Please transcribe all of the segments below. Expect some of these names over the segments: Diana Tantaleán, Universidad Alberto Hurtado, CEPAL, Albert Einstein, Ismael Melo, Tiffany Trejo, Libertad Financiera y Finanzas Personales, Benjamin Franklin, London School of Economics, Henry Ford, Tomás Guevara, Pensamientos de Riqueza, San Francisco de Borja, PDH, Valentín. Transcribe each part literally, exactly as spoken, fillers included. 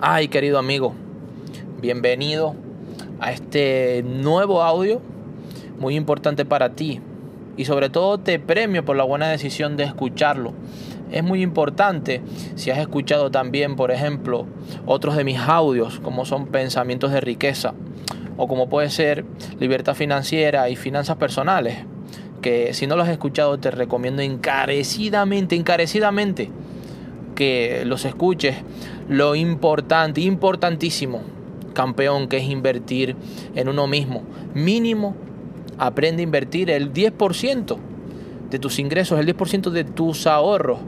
Ay, querido amigo, bienvenido a este nuevo audio, muy importante para ti. Y sobre todo te premio por la buena decisión de escucharlo. Es muy importante si has escuchado también, por ejemplo, otros de mis audios, como son Pensamientos de Riqueza, o como puede ser Libertad Financiera y Finanzas Personales, que si no los has escuchado te recomiendo encarecidamente, encarecidamente que los escuches. Lo importante, importantísimo, campeón, que es invertir en uno mismo. Mínimo, aprende a invertir el diez por ciento de tus ingresos, el diez por ciento de tus ahorros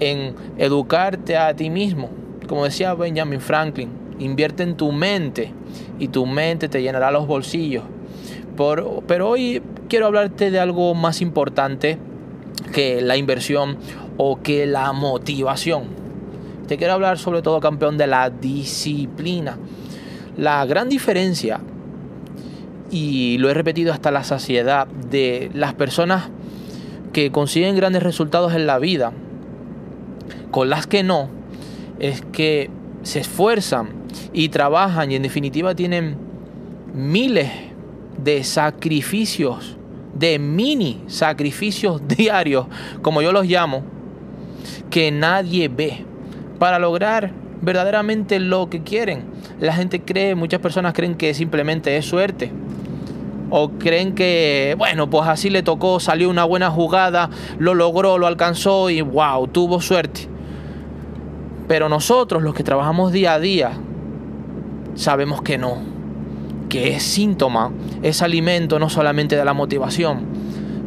en educarte a ti mismo. Como decía Benjamin Franklin, invierte en tu mente y tu mente te llenará los bolsillos. Por, pero hoy quiero hablarte de algo más importante que la inversión o que la motivación. Te quiero hablar sobre todo, campeón, de la disciplina. La gran diferencia, y lo he repetido hasta la saciedad, de las personas que consiguen grandes resultados en la vida con las que no, es que se esfuerzan y trabajan y en definitiva tienen miles de sacrificios, de mini sacrificios diarios, como yo los llamo, que nadie ve, para lograr verdaderamente lo que quieren. La gente cree, muchas personas creen que simplemente es suerte, o creen que, bueno, pues así le tocó, salió una buena jugada, lo logró, lo alcanzó y wow, tuvo suerte. Pero nosotros, los que trabajamos día a día, sabemos que no, que es síntoma, es alimento no solamente de la motivación,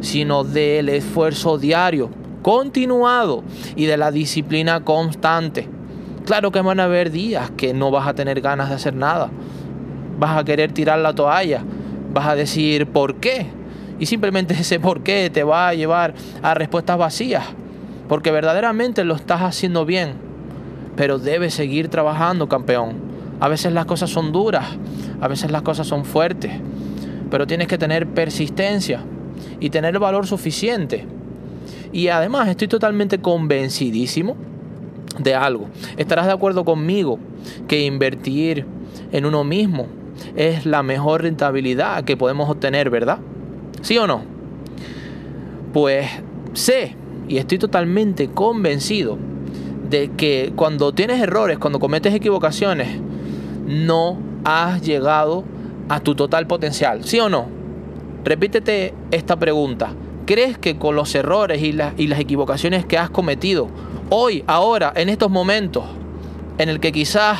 sino del esfuerzo diario, continuado, y de la disciplina constante. Claro que van a haber días que no vas a tener ganas de hacer nada, vas a querer tirar la toalla, vas a decir ¿por qué? Y simplemente ese por qué te va a llevar a respuestas vacías, porque verdaderamente lo estás haciendo bien, pero debes seguir trabajando, campeón. A veces las cosas son duras, a veces las cosas son fuertes, pero tienes que tener persistencia y tener el valor suficiente. Y además estoy totalmente convencidísimo de algo. Estarás de acuerdo conmigo que invertir en uno mismo es la mejor rentabilidad que podemos obtener, ¿verdad? ¿Sí o no? Pues sé y estoy totalmente convencido de que cuando tienes errores, cuando cometes equivocaciones, no has llegado a tu total potencial. ¿Sí o no? Repítete esta pregunta. ¿Crees que con los errores y las, y las equivocaciones que has cometido hoy, ahora, en estos momentos en el que quizás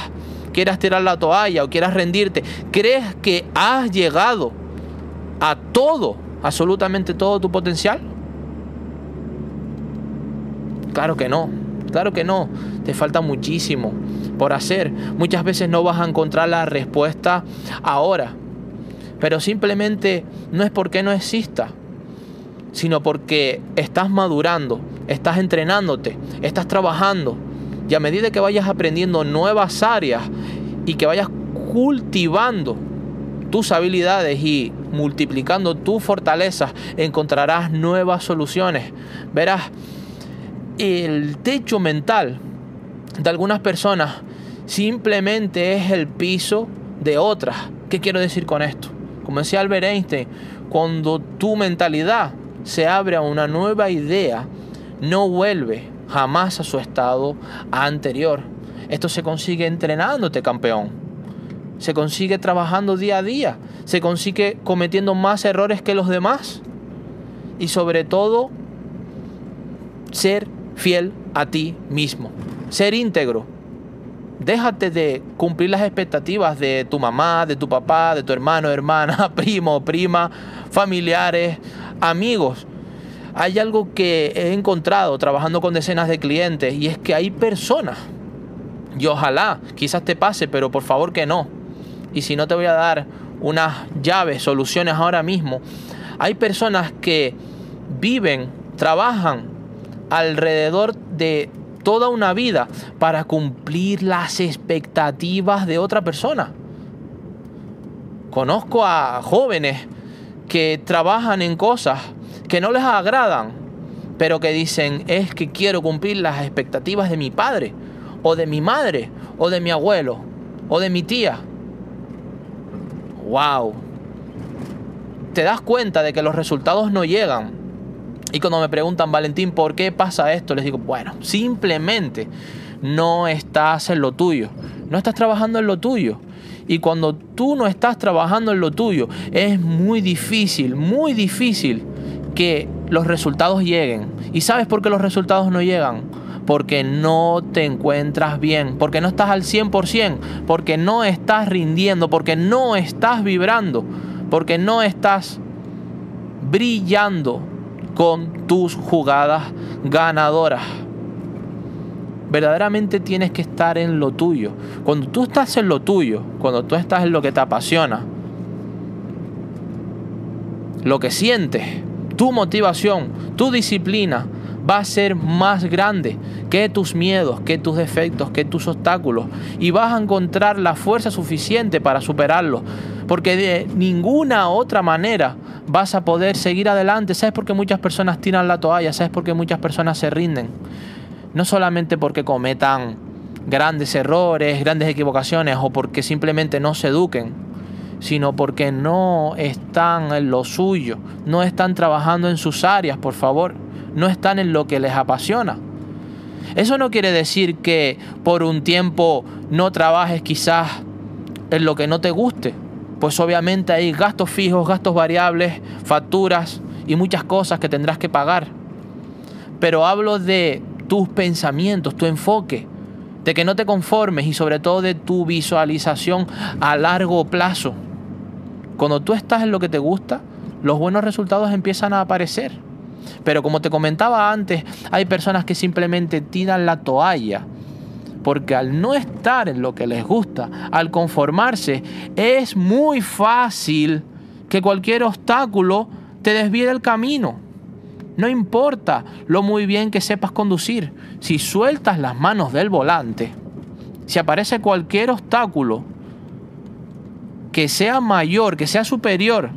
quieras tirar la toalla o quieras rendirte, crees que has llegado a todo, absolutamente todo tu potencial? Claro que no, claro que no. Te falta muchísimo por hacer. Muchas veces no vas a encontrar la respuesta ahora, pero simplemente no es porque no exista, sino porque estás madurando, estás entrenándote, estás trabajando. Y a medida que vayas aprendiendo nuevas áreas y que vayas cultivando tus habilidades y multiplicando tus fortalezas, encontrarás nuevas soluciones. Verás, el techo mental de algunas personas simplemente es el piso de otras. ¿Qué quiero decir con esto? Como decía Albert Einstein, cuando tu mentalidad se abre a una nueva idea, no vuelve jamás a su estado anterior. Esto se consigue entrenándote, campeón. Se consigue trabajando día a día. Se consigue cometiendo más errores que los demás. Y sobre todo, ser fiel a ti mismo. Ser íntegro. Déjate de cumplir las expectativas de tu mamá, de tu papá, de tu hermano, hermana, primo, prima, familiares, amigos. Hay algo que he encontrado trabajando con decenas de clientes, y es que hay personas, y ojalá, quizás te pase, pero por favor que no. Y si no, te voy a dar unas llaves, soluciones ahora mismo. Hay personas que viven, trabajan alrededor de toda una vida para cumplir las expectativas de otra persona. Conozco a jóvenes que trabajan en cosas que no les agradan, pero que dicen, es que quiero cumplir las expectativas de mi padre o de mi madre o de mi abuelo o de mi tía. ¡Wow! Te das cuenta de que los resultados no llegan. Y cuando me preguntan, Valentín, ¿por qué pasa esto? Les digo, bueno, simplemente no estás en lo tuyo. No estás trabajando en lo tuyo. Y cuando tú no estás trabajando en lo tuyo, es muy difícil, muy difícil que los resultados lleguen. ¿Y sabes por qué los resultados no llegan? Porque no te encuentras bien, porque no estás al cien por ciento, porque no estás rindiendo, porque no estás vibrando, porque no estás brillando con tus jugadas ganadoras. Verdaderamente tienes que estar en lo tuyo. Cuando tú estás en lo tuyo, cuando tú estás en lo que te apasiona, lo que sientes, tu motivación, tu disciplina va a ser más grande que tus miedos, que tus defectos, que tus obstáculos. Y vas a encontrar la fuerza suficiente para superarlos. Porque de ninguna otra manera vas a poder seguir adelante. ¿Sabes por qué muchas personas tiran la toalla? ¿Sabes por qué muchas personas se rinden? No solamente porque cometan grandes errores, grandes equivocaciones o porque simplemente no se eduquen, sino porque no están en lo suyo, no están trabajando en sus áreas, por favor, no están en lo que les apasiona. Eso no quiere decir que por un tiempo no trabajes quizás en lo que no te guste, pues obviamente hay gastos fijos, gastos variables, facturas y muchas cosas que tendrás que pagar. Pero hablo de tus pensamientos, tu enfoque, de que no te conformes y sobre todo de tu visualización a largo plazo. Cuando tú estás en lo que te gusta, los buenos resultados empiezan a aparecer. Pero como te comentaba antes, hay personas que simplemente tiran la toalla porque al no estar en lo que les gusta, al conformarse, es muy fácil que cualquier obstáculo te desvíe del camino. No importa lo muy bien que sepas conducir, si sueltas las manos del volante, si aparece cualquier obstáculo que sea mayor, que sea superior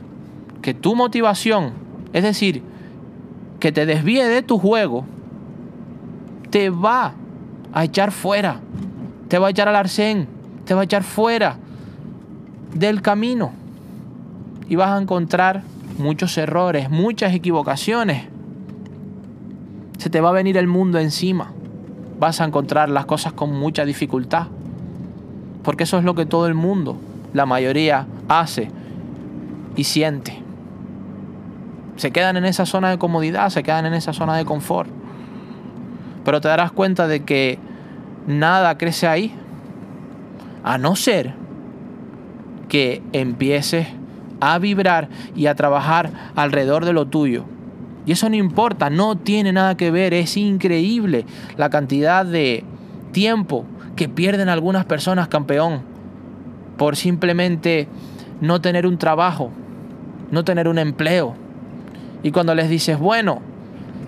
que tu motivación, es decir, que te desvíe de tu juego, te va a echar fuera, te va a echar al arcén, te va a echar fuera del camino y vas a encontrar muchos errores, muchas equivocaciones. Se te va a venir el mundo encima. Vas a encontrar las cosas con mucha dificultad. Porque eso es lo que todo el mundo, la mayoría, hace y siente. Se quedan en esa zona de comodidad, se quedan en esa zona de confort. Pero te darás cuenta de que nada crece ahí. A no ser que empieces a vibrar y a trabajar alrededor de lo tuyo. Y eso no importa, no tiene nada que ver. Es increíble la cantidad de tiempo que pierden algunas personas, campeón, por simplemente no tener un trabajo, no tener un empleo. Y cuando les dices, bueno,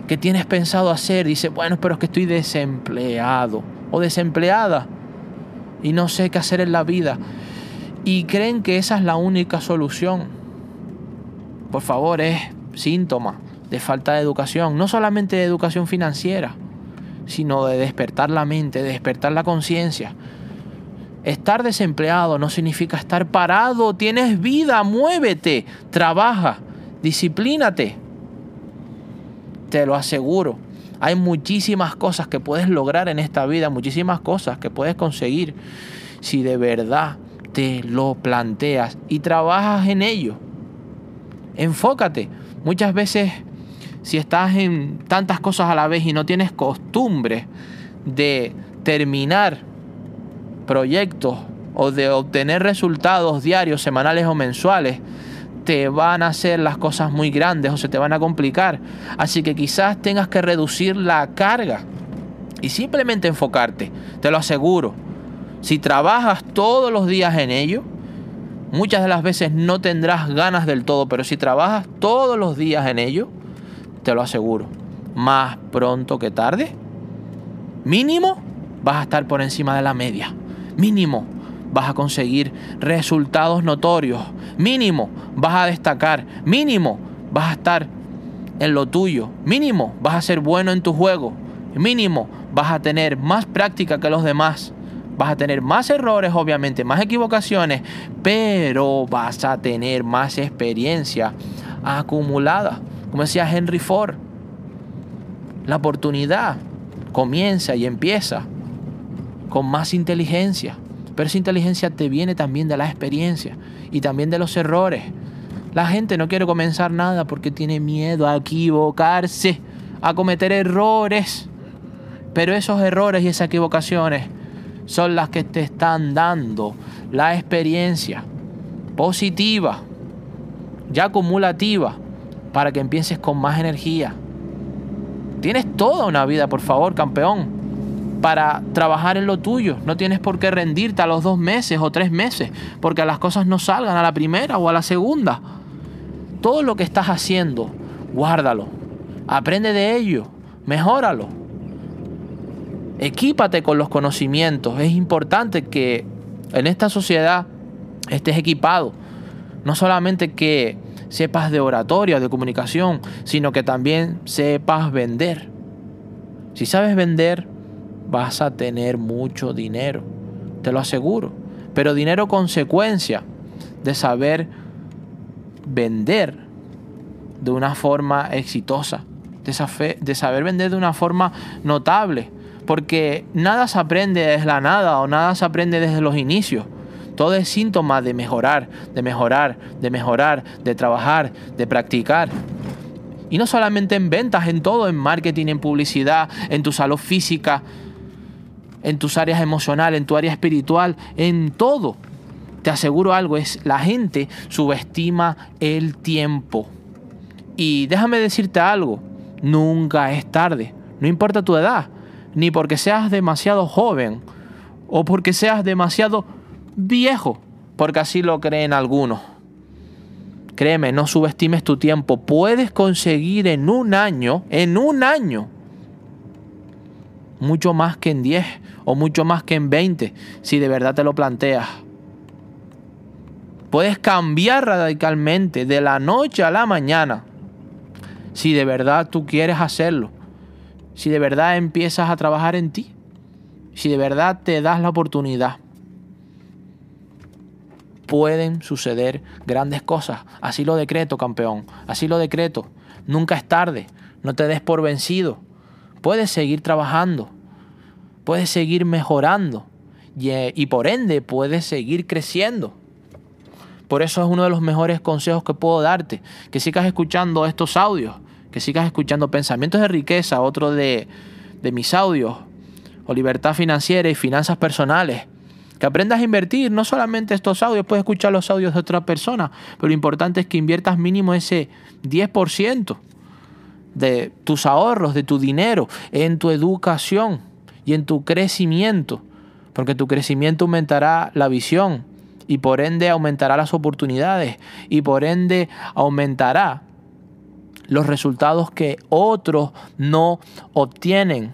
¿qué tienes pensado hacer? Dice, bueno, pero es que estoy desempleado o desempleada y no sé qué hacer en la vida. Y creen que esa es la única solución. Por favor, es síntoma de falta de educación, no solamente de educación financiera, sino de despertar la mente, de despertar la conciencia. Estar desempleado no significa estar parado, tienes vida, muévete, trabaja, disciplínate. Te lo aseguro, hay muchísimas cosas que puedes lograr en esta vida, muchísimas cosas que puedes conseguir si de verdad te lo planteas y trabajas en ello. Enfócate. Muchas veces, si estás en tantas cosas a la vez y no tienes costumbre de terminar proyectos o de obtener resultados diarios, semanales o mensuales, te van a hacer las cosas muy grandes o se te van a complicar. Así que quizás tengas que reducir la carga y simplemente enfocarte. Te lo aseguro, si trabajas todos los días en ello, muchas de las veces no tendrás ganas del todo, pero si trabajas todos los días en ello, te lo aseguro, más pronto que tarde, mínimo vas a estar por encima de la media. Mínimo vas a conseguir resultados notorios. Mínimo vas a destacar. Mínimo vas a estar en lo tuyo. Mínimo vas a ser bueno en tu juego. Mínimo vas a tener más práctica que los demás. Vas a tener más errores, obviamente, más equivocaciones, pero vas a tener más experiencia acumulada. Como decía Henry Ford, la oportunidad comienza y empieza con más inteligencia. Pero esa inteligencia te viene también de la experiencia y también de los errores. La gente no quiere comenzar nada porque tiene miedo a equivocarse, a cometer errores. Pero esos errores y esas equivocaciones son las que te están dando la experiencia positiva, ya acumulativa, para que empieces con más energía. Tienes toda una vida, por favor, campeón, para trabajar en lo tuyo. No tienes por qué rendirte a los dos meses o tres meses, porque las cosas no salgan a la primera o a la segunda. Todo lo que estás haciendo, guárdalo, aprende de ello, mejóralo. Equípate con los conocimientos. Es importante que en esta sociedad estés equipado. No solamente que sepas de oratoria, de comunicación, sino que también sepas vender. Si sabes vender, vas a tener mucho dinero, te lo aseguro. Pero dinero consecuencia de saber vender de una forma exitosa, de, de saber vender de una forma notable. Porque nada se aprende desde la nada o nada se aprende desde los inicios. Todo es síntoma de mejorar, de mejorar, de mejorar, de trabajar, de practicar. Y no solamente en ventas, en todo, en marketing, en publicidad, en tu salud física, en tus áreas emocionales, en tu área espiritual, en todo. Te aseguro algo, es la gente subestima el tiempo. Y déjame decirte algo, nunca es tarde, no importa tu edad. Ni porque seas demasiado joven o porque seas demasiado viejo, porque así lo creen algunos. Créeme, no subestimes tu tiempo. Puedes conseguir en un año, en un año, mucho más que en diez o mucho más que en veinte, si de verdad te lo planteas. Puedes cambiar radicalmente de la noche a la mañana, si de verdad tú quieres hacerlo. Si de verdad empiezas a trabajar en ti, si de verdad te das la oportunidad, pueden suceder grandes cosas. Así lo decreto, campeón. Así lo decreto. Nunca es tarde. No te des por vencido. Puedes seguir trabajando. Puedes seguir mejorando. Y, y por ende, puedes seguir creciendo. Por eso es uno de los mejores consejos que puedo darte. Que sigas escuchando estos audios. Que sigas escuchando Pensamientos de Riqueza, otro de, de mis audios, o Libertad Financiera y Finanzas Personales. Que aprendas a invertir, no solamente estos audios, puedes escuchar los audios de otras personas, pero lo importante es que inviertas mínimo ese diez por ciento de tus ahorros, de tu dinero, en tu educación y en tu crecimiento, porque tu crecimiento aumentará la visión y por ende aumentará las oportunidades y por ende aumentará los resultados que otros no obtienen,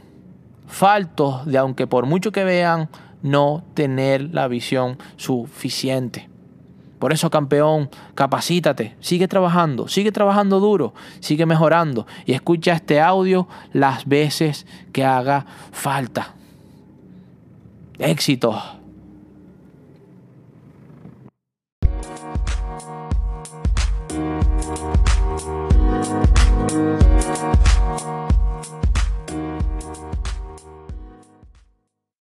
faltos de, aunque por mucho que vean, no tener la visión suficiente. Por eso, campeón, capacítate, sigue trabajando, sigue trabajando duro, sigue mejorando y escucha este audio las veces que haga falta. Éxito.